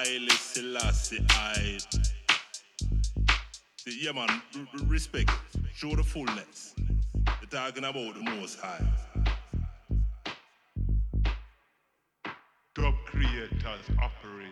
Haile Selassie I. Yeah man, respect, show the fullness. You're talking about the Most High. Dub creators operate.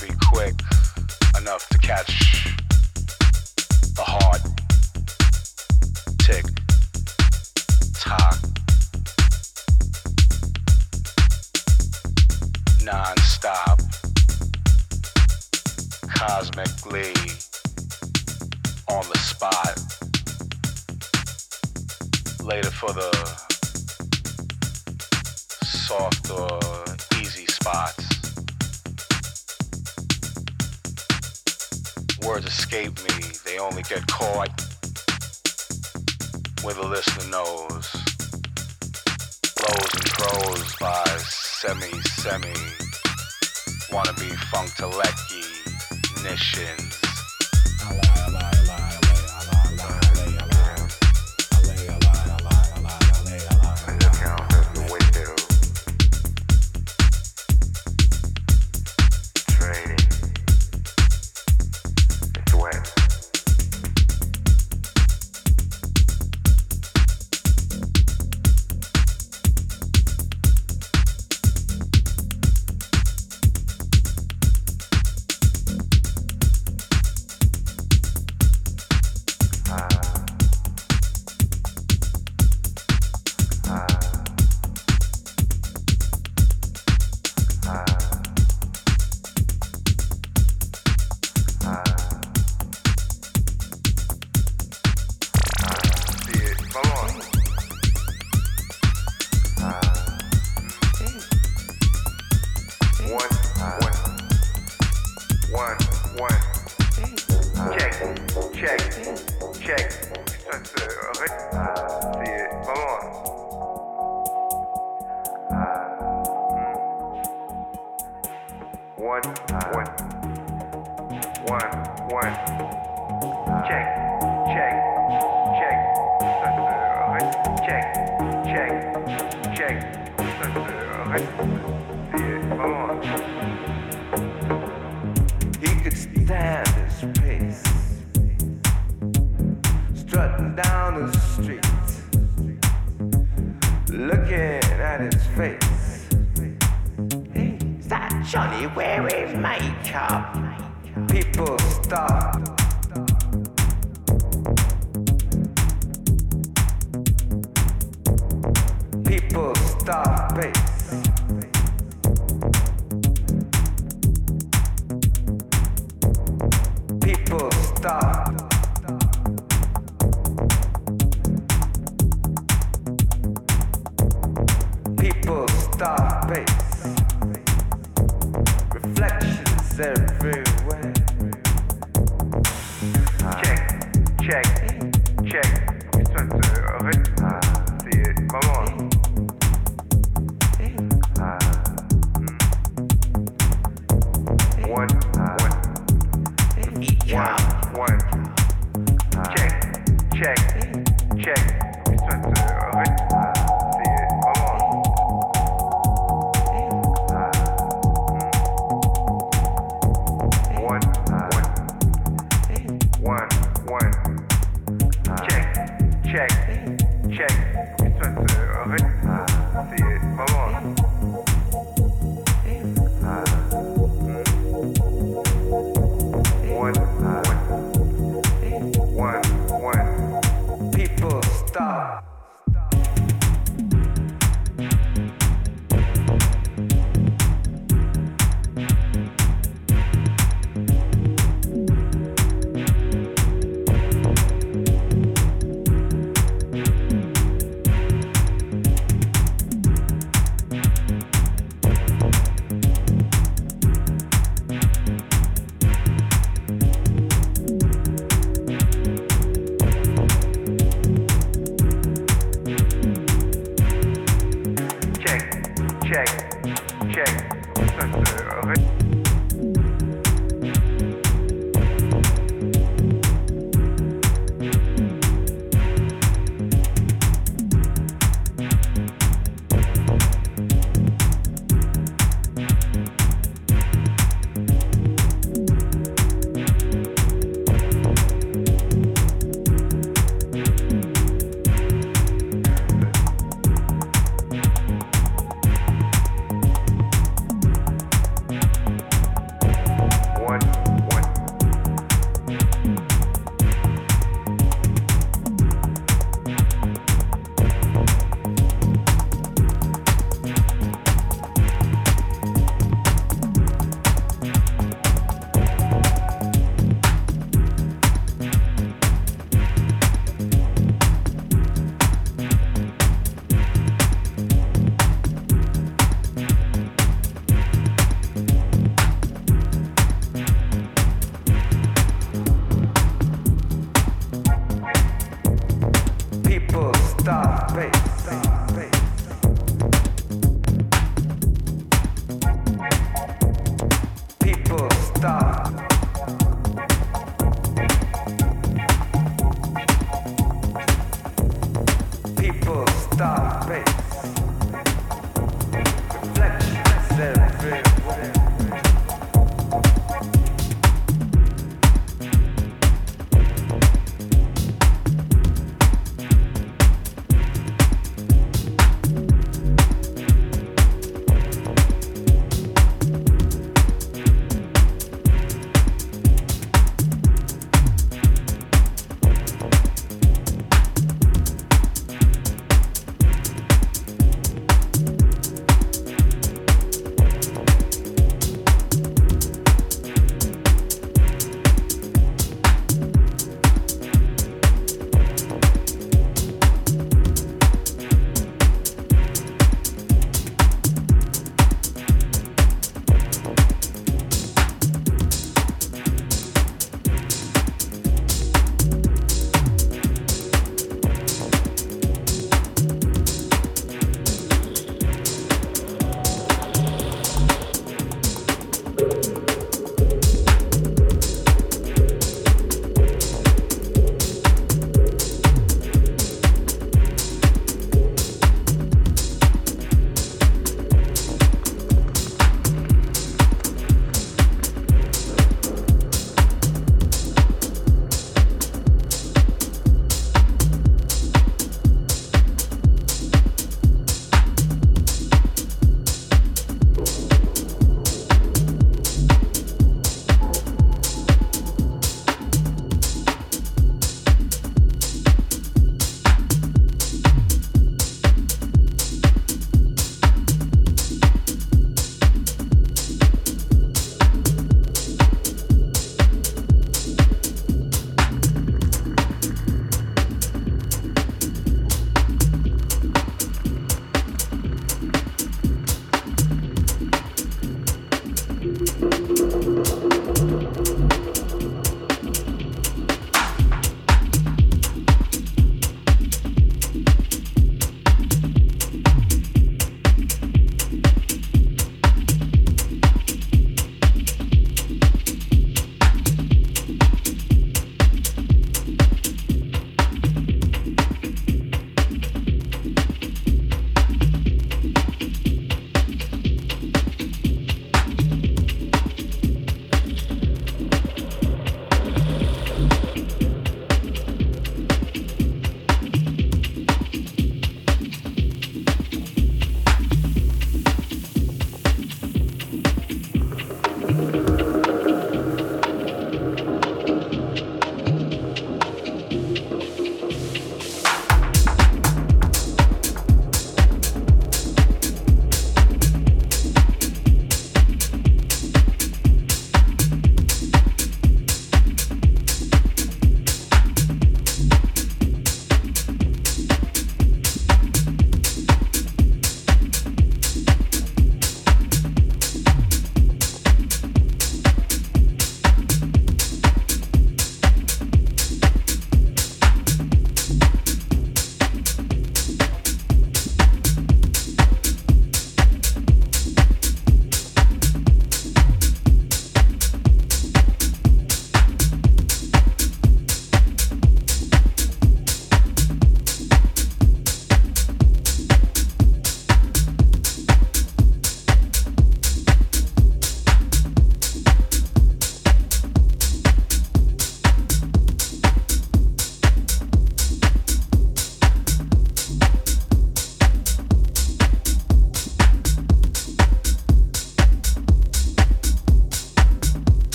Be quick enough to catch the heart later for the soft or easy spots. Words escape me, they only get caught where the listener knows. Lows and pros by semi, wannabe funkalecki, nishin.